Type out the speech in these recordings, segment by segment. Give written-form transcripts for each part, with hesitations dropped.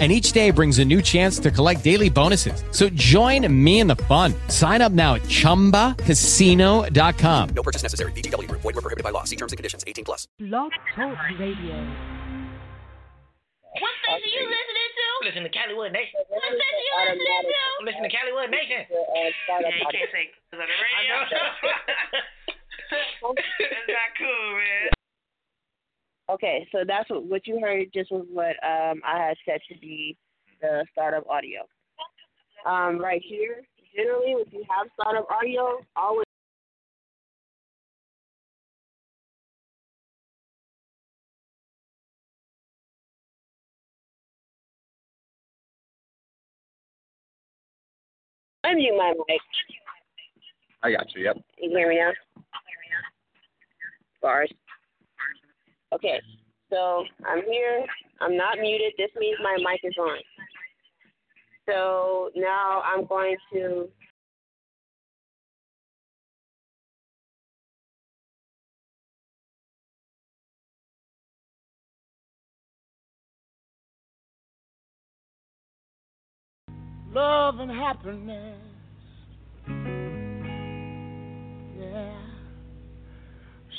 And each day brings a new chance to collect daily bonuses. So join me in the fun. Sign up now at ChumbaCasino.com. No purchase necessary. VGW. Void where prohibited by law. See terms and conditions. 18 plus. Blog Talk Radio. What station are you listening to? Listen to Caliwood Nation. What station you listening to? I'm listening to Caliwood Nation. Yeah, you can't say on the radio. That's not cool, man. Okay, so that's what you heard just was what I had said to be the startup audio. Right here, generally, if you have startup audio, always. Unmute my mic. I got you, yep. You can hear me now? Bars. Okay, so I'm here. I'm not muted. This means my mic is on. So now I'm going to... Love and happiness. Yeah.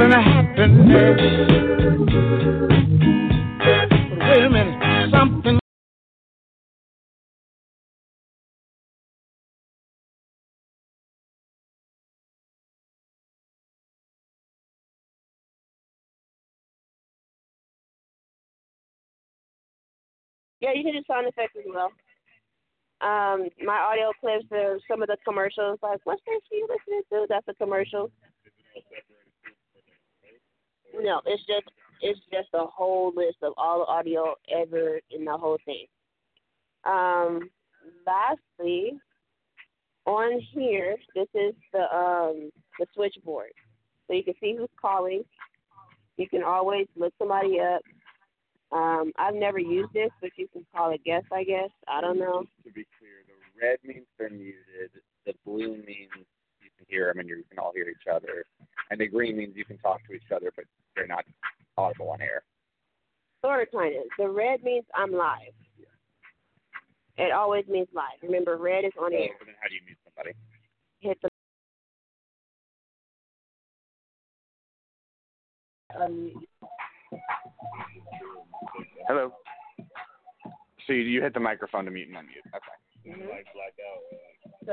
and happiness. Wait a minute, something. Yeah, you can do sound effects as well. My audio clips are some of the commercials. Like, what's this you listening to? That's a commercial. No, it's just a whole list of all the audio ever in the whole thing. Lastly, on here, this is the switchboard, so you can see who's calling. You can always look somebody up. I've never used this, but you can call it guest, I guess. I don't know. To be clear, the red means they're muted. The blue means you can hear them and you can all hear each other. And the green means you can talk to each other, but they're not audible on air. Sort of, kind of. The red means I'm live. Yeah. It always means live. Remember, red is on air. So then how do you mute somebody? Hit the Hello. So you hit the microphone to mute and unmute. Okay. Mm-hmm. So